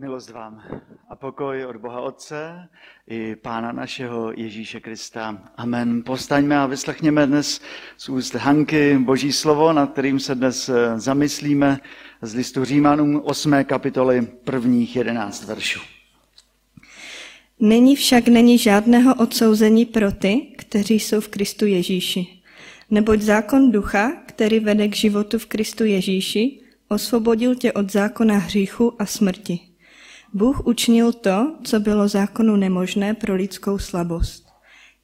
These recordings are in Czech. Milost vám a pokoj od Boha Otce i Pána našeho Ježíše Krista. Amen. Povstaňme a vyslechněme dnes z úst Hanky Boží slovo, nad kterým se dnes zamyslíme z listu Římanům 8. kapitoly prvních 11 veršů. Nyní však není žádného odsouzení pro ty, kteří jsou v Kristu Ježíši. Neboť zákon ducha, který vede k životu v Kristu Ježíši, osvobodil tě od zákona hříchu a smrti. Bůh učinil to, co bylo zákonu nemožné pro lidskou slabost.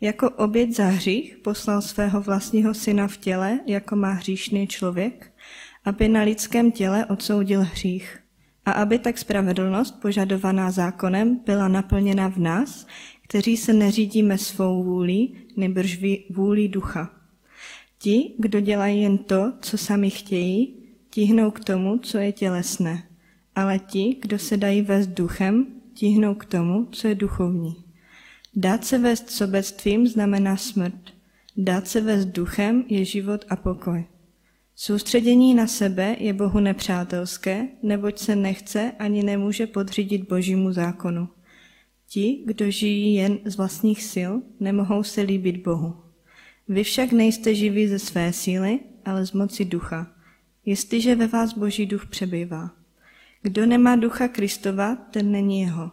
Jako oběť za hřích poslal svého vlastního syna v těle, jako má hříšný člověk, aby na lidském těle odsoudil hřích. A aby tak spravedlnost, požadovaná zákonem, byla naplněna v nás, kteří se neřídíme svou vůlí, nýbrž vůlí ducha. Ti, kdo dělají jen to, co sami chtějí, tíhnou k tomu, co je tělesné, ale ti, kdo se dají vést duchem, tíhnou k tomu, co je duchovní. Dát se vést sobectvím znamená smrt. Dát se vést duchem je život a pokoj. Soustředění na sebe je Bohu nepřátelské, neboť se nechce ani nemůže podřídit Božímu zákonu. Ti, kdo žijí jen z vlastních sil, nemohou se líbit Bohu. Vy však nejste živí ze své síly, ale z moci ducha, jestliže ve vás Boží duch přebývá. Kdo nemá ducha Kristova, ten není jeho.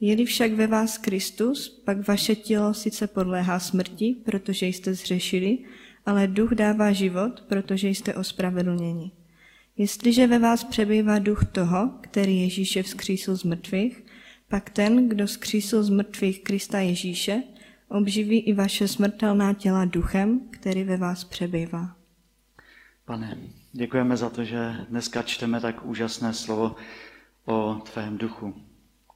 Je-li však ve vás Kristus, pak vaše tělo sice podléhá smrti, protože jste zhřešili, ale duch dává život, protože jste ospravedlněni. Jestliže ve vás přebývá duch toho, který Ježíše vzkřísil z mrtvých, pak ten, kdo vzkřísil z mrtvých Krista Ježíše, obživí i vaše smrtelná těla duchem, který ve vás přebývá. Pane, děkujeme za to, že dneska čteme tak úžasné slovo o tvém duchu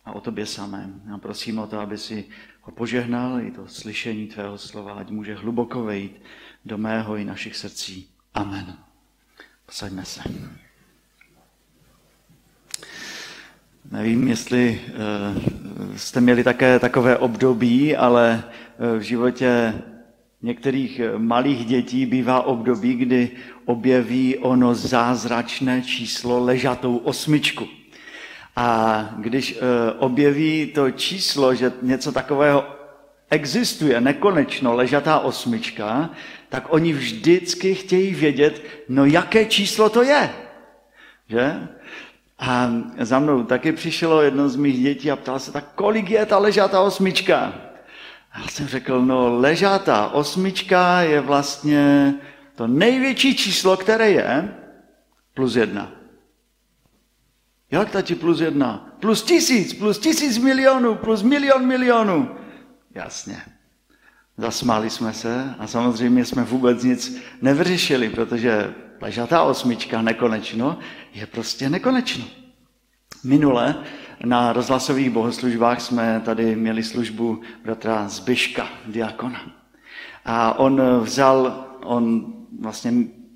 a o tobě samém. A prosím o to, aby si ho požehnal i to slyšení tvého slova, ať může hluboko vejít do mého i našich srdcí. Amen. Posaďme se. Nevím, jestli jste měli také takové období, ale v životě některých malých dětí bývá období, kdy objeví ono zázračné číslo ležatou osmičku. A když objeví to číslo, že něco takového existuje, nekonečno ležatá osmička, tak oni vždycky chtějí vědět, no jaké číslo to je, že? A za mnou taky přišlo jedno z mých dětí a ptal se, tak kolik je ta ležatá osmička? Já jsem řekl, no ležatá osmička je vlastně to největší číslo, které je, +1. Jak tati +1? +1000, +1000 milionů, +1 milion milionů. Jasně. Zasmáli jsme se a samozřejmě jsme vůbec nic nevyřešili, protože ležatá osmička nekonečno je prostě nekonečno. Minule na rozhlasových bohoslužbách jsme tady měli službu bratra Zbyška, diakona. A on vlastně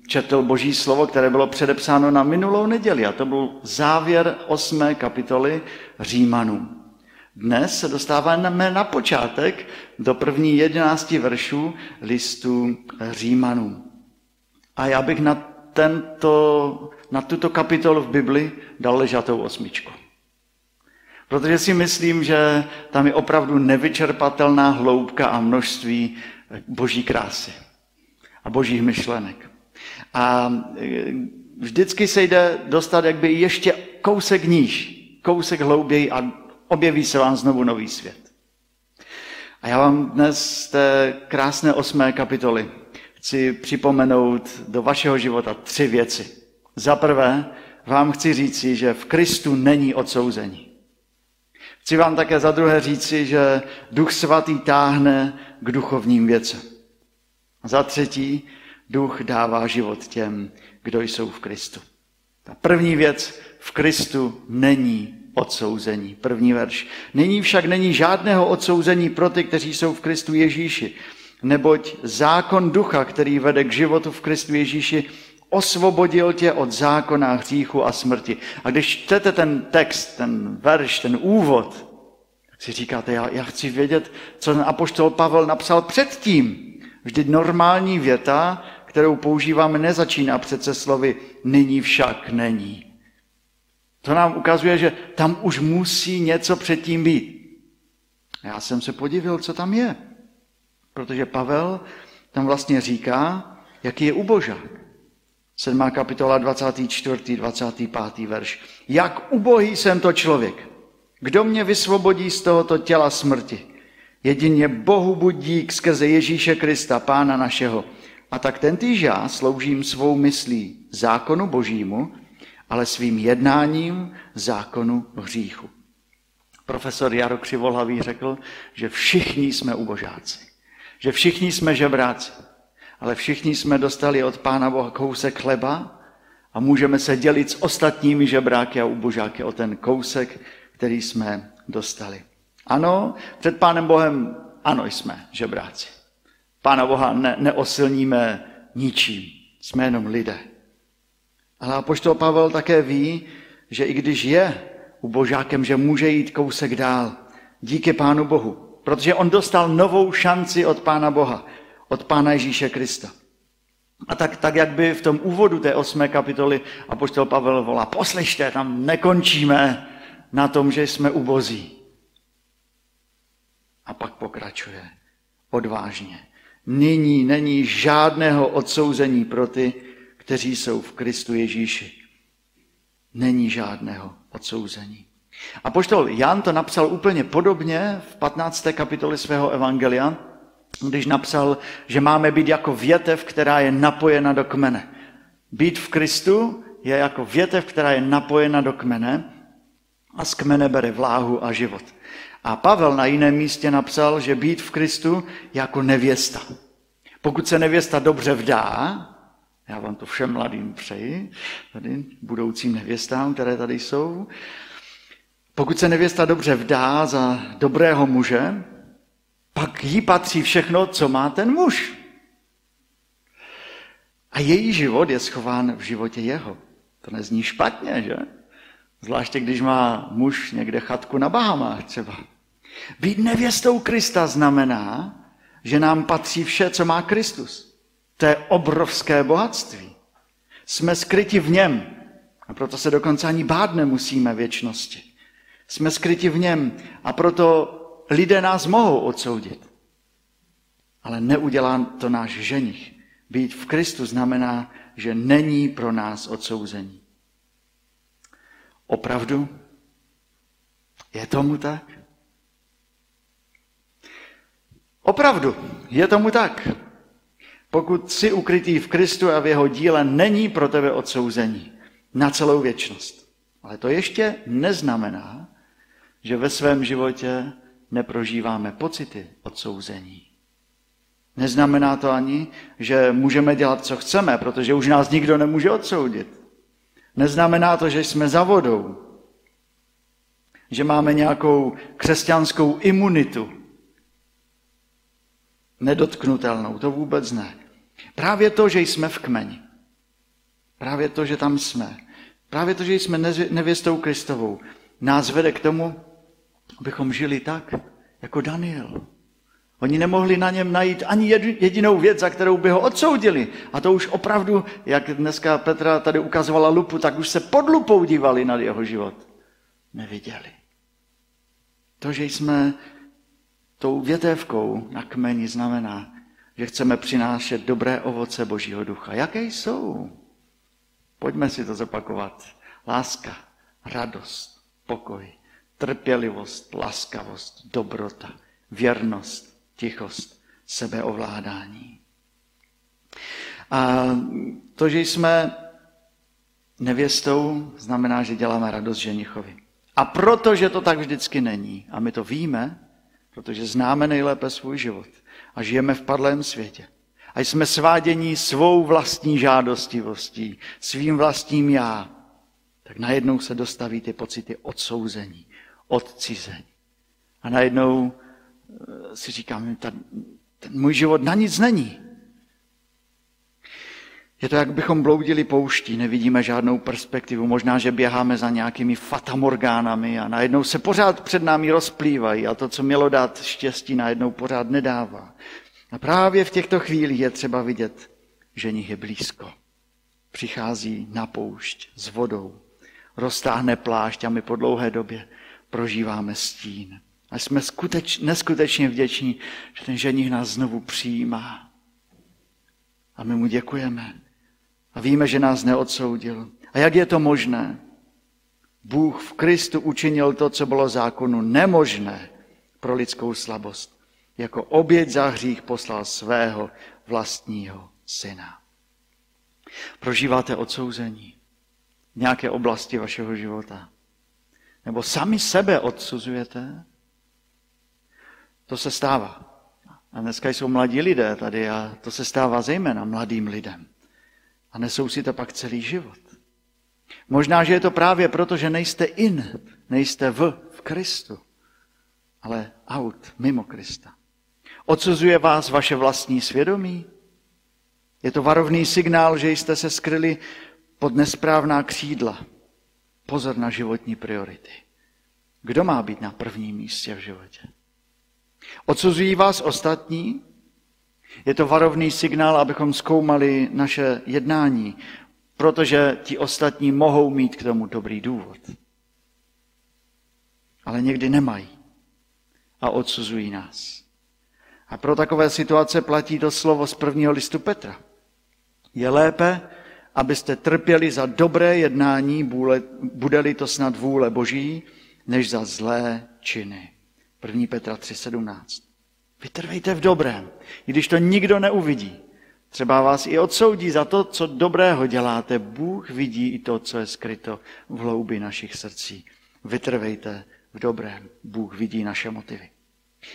četl Boží slovo, které bylo předepsáno na minulou neděli. A to byl závěr 8. kapitoly Římanů. Dnes se dostáváme na počátek do první 11 veršů listu Římanů. A já bych na tuto kapitolu v Bibli dal ležatou osmičku. Protože si myslím, že tam je opravdu nevyčerpatelná hloubka a množství Boží krásy a Božích myšlenek. A vždycky se jde dostat jakby ještě kousek níž, kousek hlouběji a objeví se vám znovu nový svět. A já vám dnes z té krásné 8. kapitoly chci připomenout do vašeho života 3 věci. Za prvé vám chci říci, že v Kristu není odsouzení. Chci vám také za druhé říci, že Duch Svatý táhne k duchovním věcem. Za třetí, Duch dává život těm, kdo jsou v Kristu. Ta první věc, v Kristu není odsouzení. První verš. Nyní však není žádného odsouzení pro ty, kteří jsou v Kristu Ježíši, neboť zákon ducha, který vede k životu v Kristu Ježíši, osvobodil tě od zákona hříchu a smrti. A když čtete ten text, ten verš, ten úvod, tak si říkáte, já chci vědět, co ten apoštol Pavel napsal předtím. Vždyť normální věta, kterou používáme, nezačíná přece slovy nyní však není. To nám ukazuje, že tam už musí něco předtím být. Já jsem se podivil, co tam je. Protože Pavel tam vlastně říká, jaký je ubožák. 7. kapitola 24. 25. verš. Jak ubohý jsem to člověk. Kdo mě vysvobodí z tohoto těla smrti? Jedině Bohu buď dík skrze Ježíše Krista, Pána našeho. A tak tentýž já sloužím svou myslí zákonu božímu, ale svým jednáním zákonu hříchu. Profesor Jaro Křivolhavý řekl, že všichni jsme ubožáci, že všichni jsme žebráci, ale všichni jsme dostali od Pána Boha kousek chleba a můžeme se dělit s ostatními žebráky a ubožáky o ten kousek, který jsme dostali. Ano, před Pánem Bohem ano, jsme žebráci. Pána Boha neosilníme ničím, jsme jenom lidé. Ale apoštol Pavel také ví, že i když je ubožákem, že může jít kousek dál, díky Pánu Bohu, protože on dostal novou šanci od Pána Boha, od Pána Ježíše Krista. A tak jak by v tom úvodu té 8. kapitoly apoštol Pavel volá, poslyšte, tam nekončíme na tom, že jsme ubozí. A pak pokračuje odvážně. Nyní není žádného odsouzení pro ty, kteří jsou v Kristu Ježíši. Není žádného odsouzení. Apoštol Jan to napsal úplně podobně v 15. kapitoli svého evangelia, když napsal, že máme být jako větev, která je napojena do kmene. Být v Kristu je jako větev, která je napojena do kmene a z kmene bere vláhu a život. A Pavel na jiném místě napsal, že být v Kristu je jako nevěsta. Pokud se nevěsta dobře vdá, já vám to všem mladým přeji, tady budoucím nevěstám, které tady jsou. Pokud se nevěsta dobře vdá za dobrého muže, pak jí patří všechno, co má ten muž. A její život je schován v životě jeho. To nezní špatně, že? Zvláště když má muž někde chatku na Bahamách třeba. Být nevěstou Krista znamená, že nám patří vše, co má Kristus. To je obrovské bohatství. Jsme skryti v něm, a proto se dokonce ani bát nemusíme věčnosti. Jsme skryti v něm a proto lidé nás mohou odsoudit. Ale neudělá to náš ženich. Být v Kristu znamená, že není pro nás odsouzení. Opravdu? Je tomu tak? Opravdu, je tomu tak. Pokud jsi ukrytý v Kristu a v jeho díle, není pro tebe odsouzení na celou věčnost. Ale to ještě neznamená, že ve svém životě neprožíváme pocity odsouzení. Neznamená to ani, že můžeme dělat, co chceme, protože už nás nikdo nemůže odsoudit. Neznamená to, že jsme za vodou, že máme nějakou křesťanskou imunitu, nedotknutelnou, to vůbec ne. Právě to, že jsme v kmeni, právě to, že tam jsme, právě to, že jsme nevěstou Kristovou, nás vede k tomu, abychom žili tak, jako Daniel. Oni nemohli na něm najít ani jedinou věc, za kterou by ho odsoudili. A to už opravdu, jak dneska Petra tady ukazovala lupu, tak už se pod lupou dívali na jeho život. Neviděli. To, že jsme tou větévkou na kmeni, znamená, že chceme přinášet dobré ovoce Božího ducha. Jaké jsou? Pojďme si to zopakovat. Láska, radost, pokoj, trpělivost, laskavost, dobrota, věrnost, tichost, sebeovládání. A to, že jsme nevěstou, znamená, že děláme radost ženichovi. A protože to tak vždycky není, a my to víme, protože známe nejlépe svůj život a žijeme v padlém světě. A jsme sváděni svou vlastní žádostivostí, svým vlastním já. Tak najednou se dostaví ty pocity odsouzení, odcizení. A najednou si říkám, ten můj život na nic není. Je to, jak bychom bloudili pouští, nevidíme žádnou perspektivu, možná, že běháme za nějakými fatamorgánami a najednou se pořád před námi rozplývají a to, co mělo dát štěstí, najednou pořád nedává. A právě v těchto chvílích je třeba vidět, že ženich je blízko. Přichází na poušť s vodou roztáhne plášť a my po dlouhé době prožíváme stín. A jsme neskutečně vděční, že ten ženich nás znovu přijímá. A my mu děkujeme. A víme, že nás neodsoudil. A jak je to možné? Bůh v Kristu učinil to, co bylo zákonu nemožné pro lidskou slabost. Jako oběť za hřích poslal svého vlastního syna. Prožíváte odsouzení v nějaké oblasti vašeho života? Nebo sami sebe odsuzujete? To se stává. A dneska jsou mladí lidé tady a to se stává zejména mladým lidem. A nesou si to pak celý život. Možná, že je to právě proto, že nejste in, nejste v Kristu, ale out, mimo Krista. Odsuzuje vás vaše vlastní svědomí? Je to varovný signál, že jste se skryli pod nesprávná křídla. Pozor na životní priority. Kdo má být na prvním místě v životě? Odsuzují vás ostatní? Je to varovný signál, abychom zkoumali naše jednání, protože ti ostatní mohou mít k tomu dobrý důvod. Ale někdy nemají a odsuzují nás. A pro takové situace platí to slovo z 1. listu Petra. Je lépe, abyste trpěli za dobré jednání, bude-li to snad vůle Boží, než za zlé činy. 1. Petra 3,17. Vytrvejte v dobrém, i když to nikdo neuvidí. Třeba vás i odsoudí za to, co dobrého děláte. Bůh vidí i to, co je skryto v hloubi našich srdcí. Vytrvejte v dobrém. Bůh vidí naše motivy.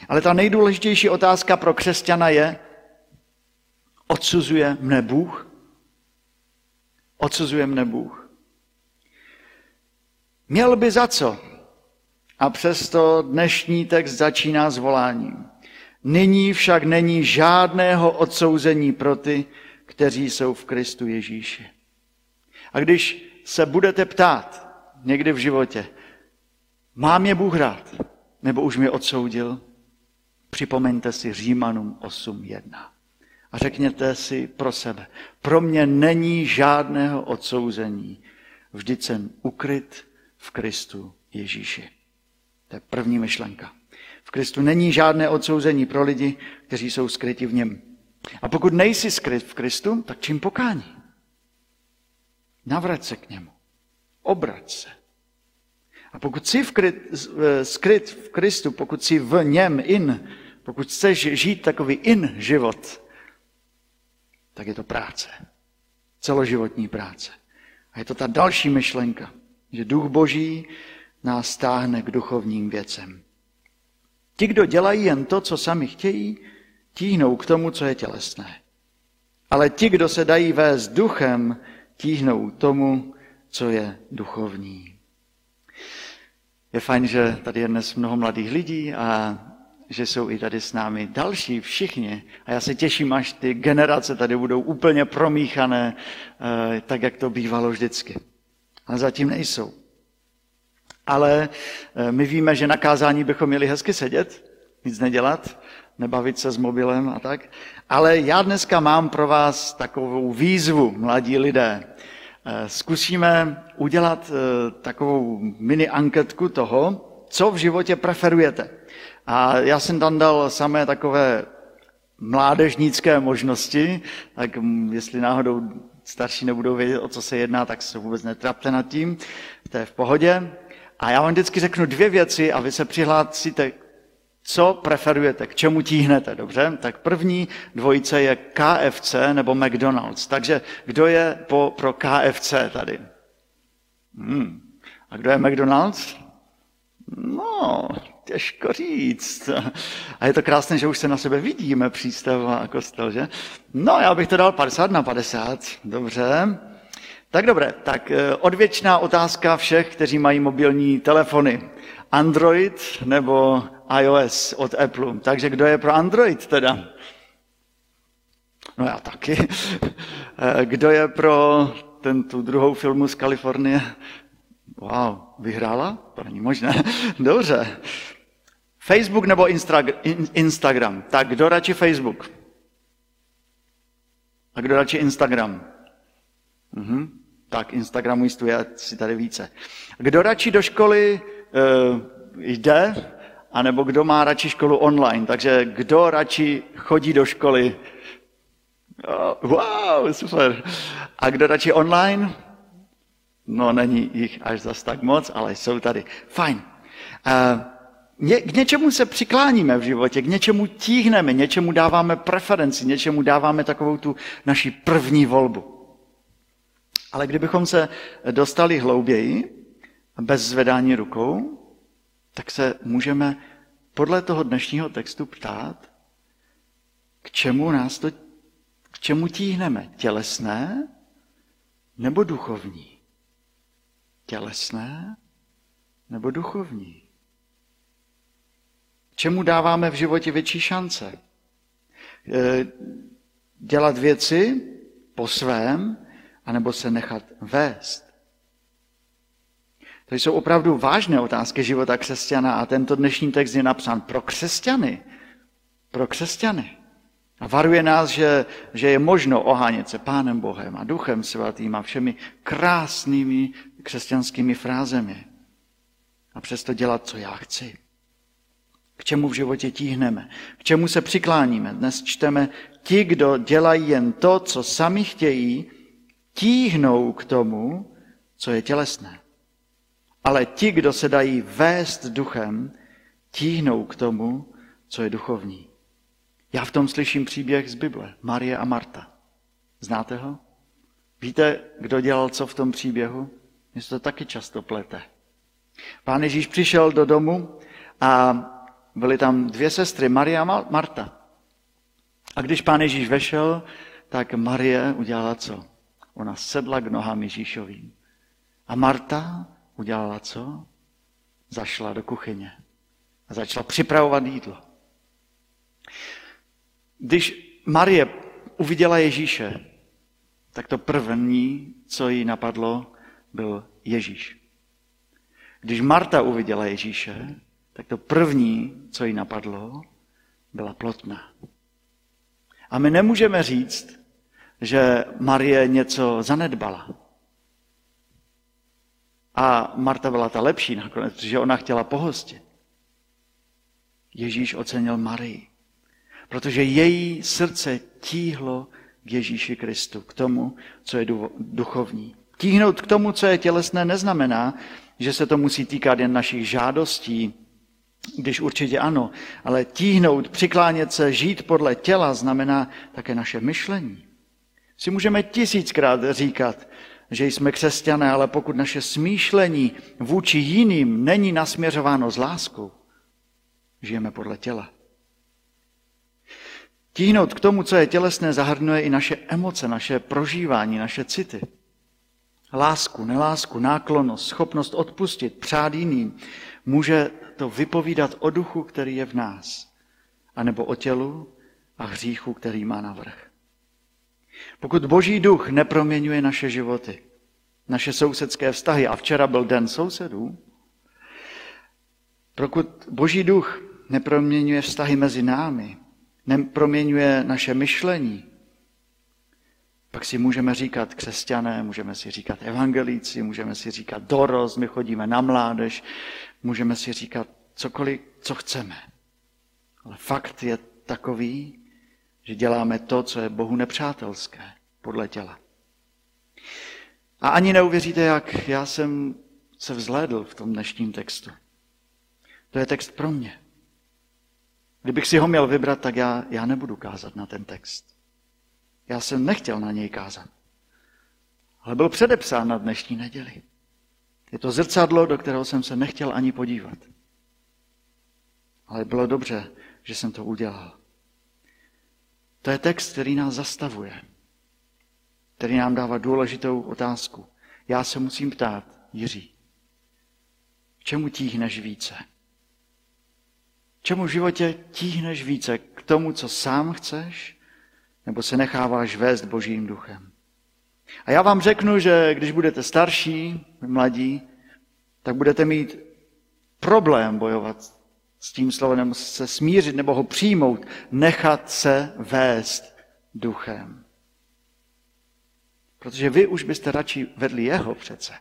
Ale ta nejdůležitější otázka pro křesťana je, odsuzuje mne Bůh? Odsuzuje mne Bůh? Měl by za co? A přesto dnešní text začíná s voláním. Nyní však není žádného odsouzení pro ty, kteří jsou v Kristu Ježíši. A když se budete ptát někdy v životě, má mě Bůh rád, nebo už mě odsoudil, připomeňte si Římanům 8.1. A řekněte si pro sebe, pro mě není žádného odsouzení, vždyť jsem ukryt v Kristu Ježíši. To je první myšlenka. V Kristu není žádné odsouzení pro lidi, kteří jsou skryti v něm. A pokud nejsi skryt v Kristu, tak čím pokání? Navrať se k němu. Obrať se. A pokud jsi skryt v Kristu, pokud jsi v něm in, pokud chceš žít takový in život, tak je to práce. Celoživotní práce. A je to ta další myšlenka, že Duch Boží nás stáhne k duchovním věcem. Ti, kdo dělají jen to, co sami chtějí, tíhnou k tomu, co je tělesné. Ale ti, kdo se dají vést duchem, tíhnou tomu, co je duchovní. Je fajn, že tady je dnes mnoho mladých lidí a že jsou i tady s námi další všichni. A já se těším, až ty generace tady budou úplně promíchané, tak jak to bývalo vždycky. A zatím nejsou. Ale my víme, že na kázání bychom měli hezky sedět, nic nedělat, nebavit se s mobilem a tak. Ale já dneska mám pro vás takovou výzvu, mladí lidé. Zkusíme udělat takovou mini anketku toho, co v životě preferujete. A já jsem tam dal samé takové mládežnické možnosti, tak jestli náhodou starší nebudou vědět, o co se jedná, tak se vůbec netrapte nad tím, to je v pohodě. A já vám vždycky řeknu dvě věci a vy se přihlásíte, co preferujete, k čemu tíhnete, dobře? Tak první dvojice je KFC nebo McDonald's. Takže kdo je pro KFC tady? A kdo je McDonald's? No, těžko říct. A je to krásné, že už se na sebe vidíme, přístav a kostel, že? No, já bych to dal 50/50, dobře. Tak dobré, tak odvěčná otázka všech, kteří mají mobilní telefony. Android nebo iOS od Apple. Takže kdo je pro Android teda? No já taky. Kdo je pro tu druhou filmu z Kalifornie? Wow, vyhrála? To není možné. Dobře. Facebook nebo Instagram? Tak kdo radši Facebook? A kdo radši Instagram? Tak instagramistů je si tady více. Kdo radši do školy jde, anebo kdo má radši školu online? Takže kdo radši chodí do školy? Wow, super. A kdo radši online? No, není jich až zas tak moc, ale jsou tady. Fajn. K něčemu se přikláníme v životě, k něčemu tíhneme, něčemu dáváme preferenci, něčemu dáváme takovou tu naši první volbu. Ale kdybychom se dostali hlouběji, bez zvedání rukou, tak se můžeme podle toho dnešního textu ptát, k čemu tíhneme? Tělesné nebo duchovní? Tělesné nebo duchovní? Čemu dáváme v životě větší šance? Dělat věci po svém, anebo se nechat vést? To jsou opravdu vážné otázky života křesťana a tento dnešní text je napsán pro křesťany. Pro křesťany. A varuje nás, že je možno ohánět se Pánem Bohem a Duchem Svatým a všemi krásnými křesťanskými frázemi. A přesto dělat, co já chci. K čemu v životě tíhneme, k čemu se přikláníme. Dnes čteme, ti, kdo dělají jen to, co sami chtějí, tíhnou k tomu, co je tělesné. Ale ti, kdo se dají vést duchem, tíhnou k tomu, co je duchovní. Já v tom slyším příběh z Bible, Marie a Marta. Znáte ho? Víte, kdo dělal co v tom příběhu? Mně se to taky často plete. Pán Ježíš přišel do domu a byly tam dvě sestry, Marie a Marta. A když Pán Ježíš vešel, tak Marie udělala co? Ona sedla k nohám Ježíšovým. A Marta udělala co? Zašla do kuchyně a začala připravovat jídlo. Když Marie uviděla Ježíše, tak to první, co jí napadlo, byl Ježíš. Když Marta uviděla Ježíše, tak to první, co jí napadlo, byla plotna. A my nemůžeme říct, že Marie něco zanedbala. A Marta byla ta lepší nakonec, protože ona chtěla pohostit. Ježíš ocenil Marii, protože její srdce tíhlo k Ježíši Kristu, k tomu, co je duchovní. Tíhnout k tomu, co je tělesné, neznamená, že se to musí týkat jen našich žádostí, když určitě ano, ale tíhnout, přiklánět se, žít podle těla znamená také naše myšlení. Si můžeme tisíckrát říkat, že jsme křesťané, ale pokud naše smýšlení vůči jiným není nasměřováno s láskou, žijeme podle těla. Tíhnout k tomu, co je tělesné, zahrnuje i naše emoce, naše prožívání, naše city. Lásku, nelásku, náklonnost, schopnost odpustit, přát jiným, může to vypovídat o duchu, který je v nás, anebo o tělu a hříchu, který má navrch. Pokud Boží duch neproměňuje naše životy, naše sousedské vztahy, a včera byl den sousedů, pokud Boží duch neproměňuje vztahy mezi námi, neproměňuje naše myšlení, pak si můžeme říkat křesťané, můžeme si říkat evangelíci, můžeme si říkat dorost, my chodíme na mládež, můžeme si říkat cokoliv, co chceme. Ale fakt je takový, že děláme to, co je Bohu nepřátelské, podle těla. A ani neuvěříte, jak já jsem se vzhlédl v tom dnešním textu. To je text pro mě. Kdybych si ho měl vybrat, tak já nebudu kázat na ten text. Já jsem nechtěl na něj kázat, ale byl předepsán na dnešní neděli. Je to zrcadlo, do kterého jsem se nechtěl ani podívat. Ale bylo dobře, že jsem to udělal. To je text, který nás zastavuje, který nám dává důležitou otázku. Já se musím ptát, Jiří, k čemu tíhneš více? K čemu v životě tíhneš více? K tomu, co sám chceš? Nebo se necháváš vést Božím duchem? A já vám řeknu, že když budete starší, mladí, tak budete mít problém bojovat s tím slovem, se smířit nebo ho přijmout, nechat se vést duchem. Protože vy už byste radši vedli jeho přece.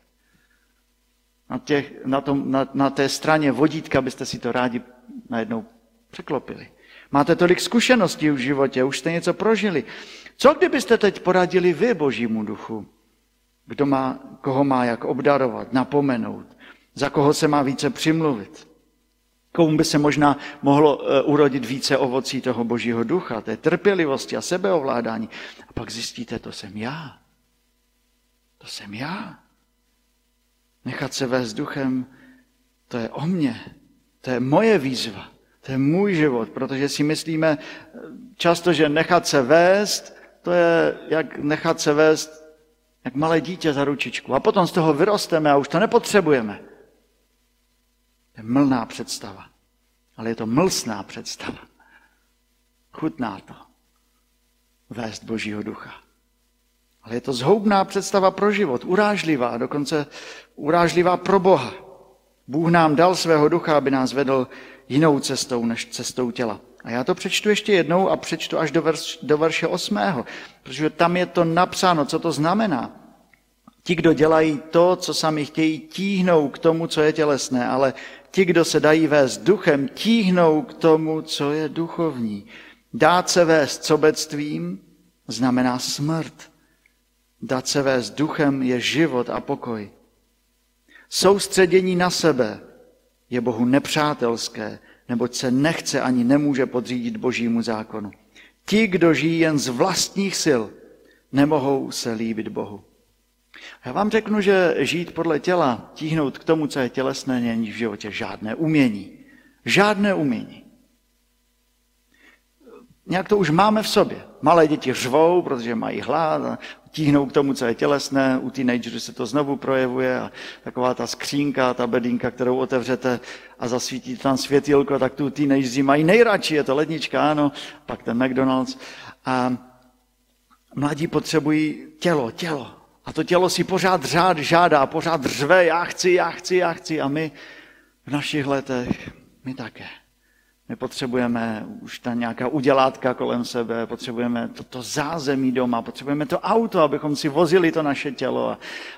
Na té straně vodítka byste si to rádi najednou překlopili. Máte tolik zkušeností v životě, už jste něco prožili. Co kdybyste teď poradili vy Božímu duchu? Koho má jak obdarovat, napomenout, za koho se má více přimluvit? Komu by se možná mohlo urodit více ovocí toho Božího ducha, té trpělivosti a sebeovládání. A pak zjistíte, to jsem já. To jsem já. Nechat se vést duchem, to je o mně, to je moje výzva, to je můj život, protože si myslíme často, že nechat se vést, to je jak nechat se vést jak malé dítě za ručičku. A potom z toho vyrosteme a už to nepotřebujeme. To je mylná představa, ale je to mlsná představa. Chutná to, vést Božího ducha. Ale je to zhoubná představa pro život, urážlivá, dokonce urážlivá pro Boha. Bůh nám dal svého ducha, aby nás vedl jinou cestou než cestou těla. A já to přečtu ještě jednou a přečtu až do verše 8, protože tam je to napsáno, co to znamená. Ti, kdo dělají to, co sami chtějí, tíhnou k tomu, co je tělesné, ale ti, kdo se dají vést duchem, tíhnou k tomu, co je duchovní. Dát se vést sobectvím znamená smrt. Dát se vést duchem je život a pokoj. Soustředění na sebe je Bohu nepřátelské, neboť se nechce ani nemůže podřídit Božímu zákonu. Ti, kdo žijí jen z vlastních sil, nemohou se líbit Bohu. Já vám řeknu, že žít podle těla, tíhnout k tomu, co je tělesné, není v životě žádné umění. Žádné umění. Nějak to už máme v sobě. Malé děti řvou, protože mají hlad a tíhnou k tomu, co je tělesné. U teenagerů se to znovu projevuje a taková ta skřínka, ta bedínka, kterou otevřete a zasvítí tam světýlko, tak tu teenageři mají nejradši. Je to lednička, ano, pak ten McDonald's. A mladí potřebují tělo. A to tělo si pořád žádá, pořád řve, já chci. A my v našich letech, my také. My potřebujeme už ta nějaká udělátka kolem sebe, potřebujeme to zázemí doma, potřebujeme to auto, abychom si vozili to naše tělo a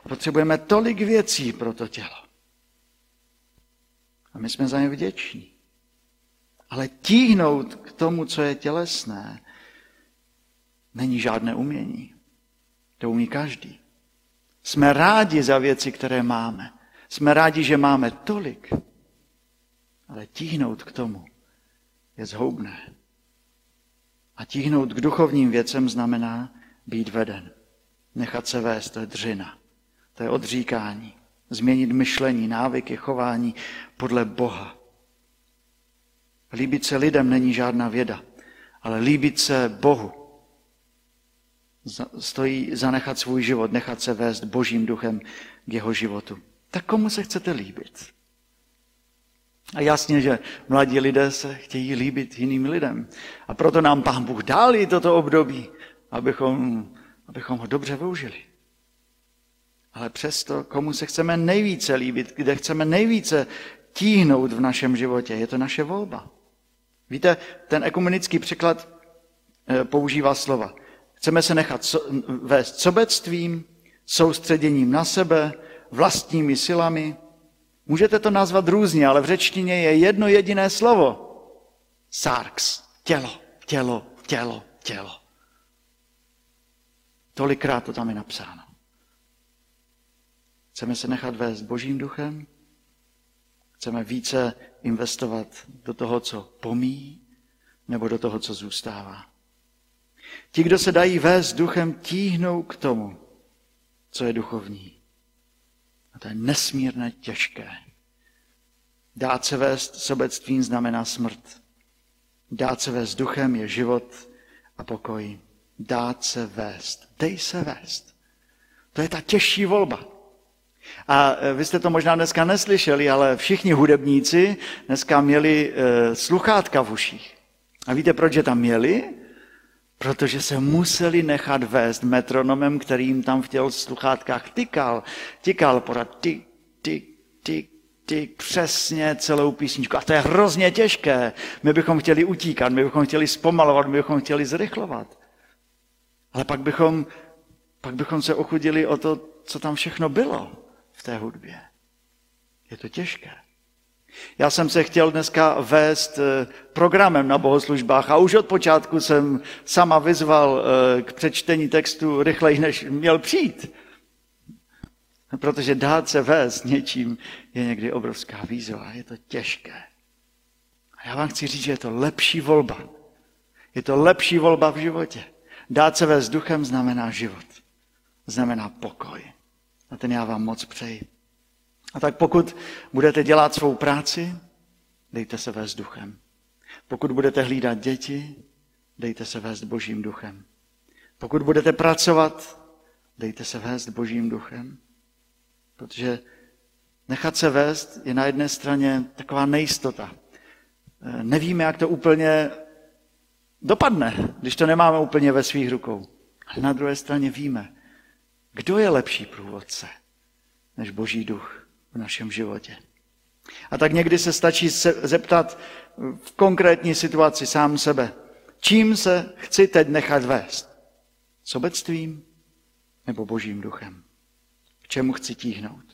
potřebujeme tolik věcí pro to tělo. A my jsme za ně vděční. Ale tíhnout k tomu, co je tělesné, není žádné umění. To umí každý. Jsme rádi za věci, které máme. Jsme rádi, že máme tolik. Ale tíhnout k tomu je zhoubné. A tíhnout k duchovním věcem znamená být veden. Nechat se vést, to je dřina. To je odříkání. Změnit myšlení, návyky, chování podle Boha. Líbit se lidem není žádná věda, ale líbit se Bohu stojí zanechat svůj život, nechat se vést Božím duchem k jeho životu. Tak komu se chcete líbit? A jasně, že mladí lidé se chtějí líbit jiným lidem. A proto nám Pán Bůh dal i toto období, abychom ho dobře využili. Ale přesto, komu se chceme nejvíce líbit, kde chceme nejvíce tíhnout v našem životě, je to naše volba. Víte, ten ekumenický překlad používá slova. Chceme se nechat vést sobectvím, soustředěním na sebe, vlastními silami. Můžete to nazvat různě, ale v řečtině je jedno jediné slovo. Sarx. Tělo. Tolikrát to tam je napsáno. Chceme se nechat vést Božím duchem. Chceme více investovat do toho, co pomíjí, nebo do toho, co zůstává. Ti, kdo se dají vést duchem, tíhnou k tomu, co je duchovní. A to je nesmírně těžké. Dát se vést sobectvím znamená smrt. Dát se vést duchem je život a pokoj. Dát se vést. Dej se vést. To je ta těžší volba. A vy jste to možná dneska neslyšeli, ale všichni hudebníci dneska měli sluchátka v uších. A víte, proč je tam měli? Protože se museli nechat vést metronomem, který jim tam v těch sluchátkách tikal pořád tik, přesně celou písničku. A to je hrozně těžké. My bychom chtěli utíkat, my bychom chtěli zpomalovat, my bychom chtěli zrychlovat. Ale pak bychom pak bychom se ochudili o to, co tam všechno bylo v té hudbě. Je to těžké. Já jsem se chtěl dneska vést programem na bohoslužbách a už od počátku jsem sama vyzval k přečtení textu rychleji, než měl přijít. Protože dát se vést něčím je někdy obrovská výzva, je to těžké. A já vám chci říct, že je to lepší volba. Je to lepší volba v životě. Dát se vést duchem znamená život. Znamená pokoj. A ten já vám moc přeji. A tak pokud budete dělat svou práci, dejte se vést duchem. Pokud budete hlídat děti, dejte se vést Božím duchem. Pokud budete pracovat, dejte se vést Božím duchem. Protože nechat se vést je na jedné straně taková nejistota. Nevíme, jak to úplně dopadne, když to nemáme úplně ve svých rukou. Ale na druhé straně víme, kdo je lepší průvodce než Boží duch v našem životě. A tak někdy se stačí zeptat v konkrétní situaci sám sebe, čím se chci teď nechat vést? Sobectvím nebo Božím duchem? K čemu chci tíhnout?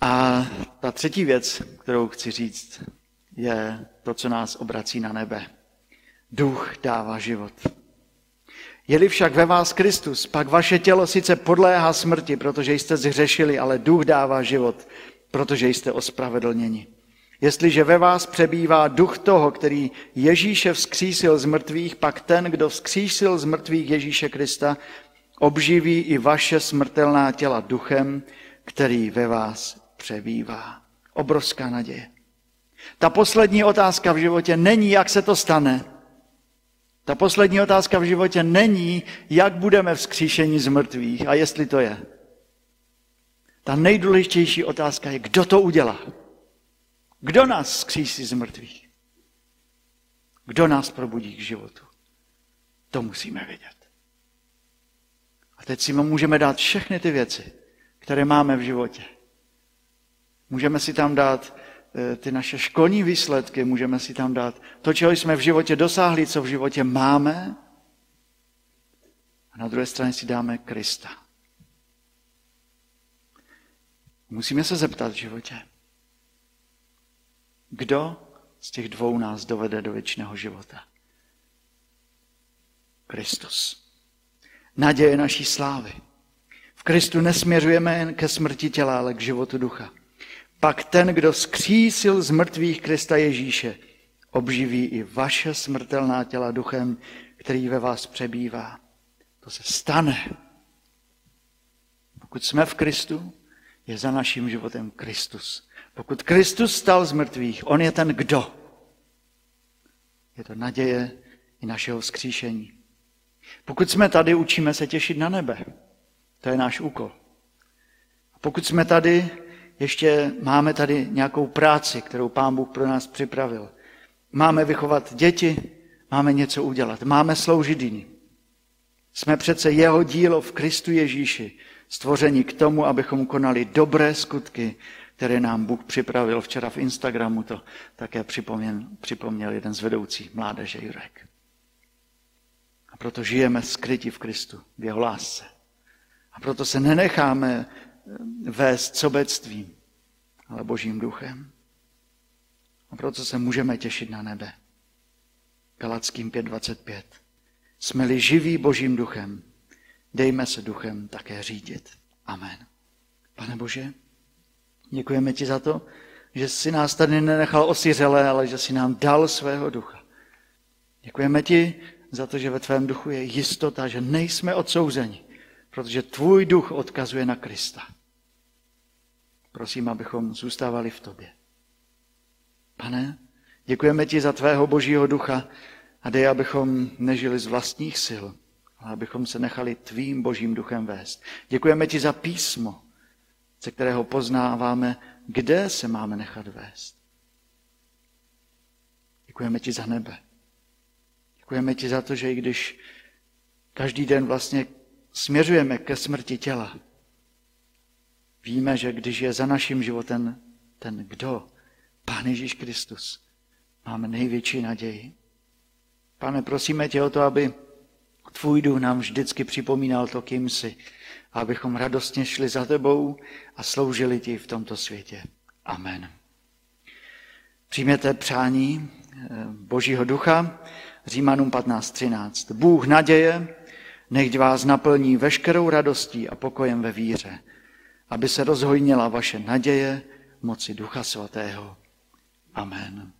A ta třetí věc, kterou chci říct, je to, co nás obrací na nebe. Duch dává život. Je-li však ve vás Kristus, pak vaše tělo sice podléhá smrti, protože jste zhřešili, ale duch dává život, protože jste ospravedlněni. Jestliže ve vás přebývá duch toho, který Ježíše vzkřísil z mrtvých, pak ten, kdo vzkřísil z mrtvých Ježíše Krista, obživí i vaše smrtelná těla duchem, který ve vás přebývá. Obrovská naděje. Ta poslední otázka v životě není, jak se to stane. Ta poslední otázka v životě není, jak budeme vzkříšeni z mrtvých a jestli to je. Ta nejdůležitější otázka je, kdo to udělá. Kdo nás vzkříší z mrtvých? Kdo nás probudí k životu? To musíme vědět. A teď si můžeme dát všechny ty věci, které máme v životě. Můžeme si tam dát ty naše školní výsledky, můžeme si tam dát to, čeho jsme v životě dosáhli, co v životě máme. A na druhé straně si dáme Krista. Musíme se zeptat v životě, kdo z těch dvou nás dovede do věčného života? Kristus. Naděje naší slávy. V Kristu nesměřujeme jen ke smrti těla, ale k životu ducha. Pak ten, kdo vzkřísil z mrtvých Krista Ježíše, obživí i vaše smrtelná těla duchem, který ve vás přebývá. To se stane. Pokud jsme v Kristu, je za naším životem Kristus. Pokud Kristus stal z mrtvých, on je ten kdo. Je to naděje i našeho vzkříšení. Pokud jsme tady, učíme se těšit na nebe. To je náš úkol. A pokud jsme tady, ještě máme tady nějakou práci, kterou Pán Bůh pro nás připravil. Máme vychovat děti, máme něco udělat, máme sloužit jiným. Jsme přece jeho dílo v Kristu Ježíši, stvoření k tomu, abychom konali dobré skutky, které nám Bůh připravil. Včera v Instagramu to také připomněl jeden z vedoucích mládeže Jurek. A proto žijeme skryti v Kristu, v jeho lásce. A proto se nenecháme vést sobectvím, ale Božím duchem. A proto se můžeme těšit na nebe. Galatským 5.25. Jsme-li živí Božím duchem, dejme se duchem také řídit. Amen. Pane Bože, děkujeme ti za to, že jsi nás tady nenechal osiřelé, ale že jsi nám dal svého ducha. Děkujeme ti za to, že ve tvém duchu je jistota, že nejsme odsouzeni, protože tvůj duch odkazuje na Krista. Prosím, abychom zůstávali v tobě. Pane, děkujeme ti za tvého Božího ducha a dej, abychom nežili z vlastních sil, ale abychom se nechali tvým Božím duchem vést. Děkujeme ti za písmo, ze kterého poznáváme, kde se máme nechat vést. Děkujeme ti za nebe. Děkujeme ti za to, že i když každý den vlastně směřujeme ke smrti těla, víme, že když je za naším životem ten kdo, Pán Ježíš Kristus, máme největší naději. Pane, prosíme tě o to, aby Tvůj duch nám vždycky připomínal to, kým jsi, abychom radostně šli za tebou a sloužili ti v tomto světě. Amen. Přijměte přání Božího ducha, Římanům 15:13. Bůh naděje, nechť vás naplní veškerou radostí a pokojem ve víře, aby se rozhojnila vaše naděje moci Ducha Svatého. Amen.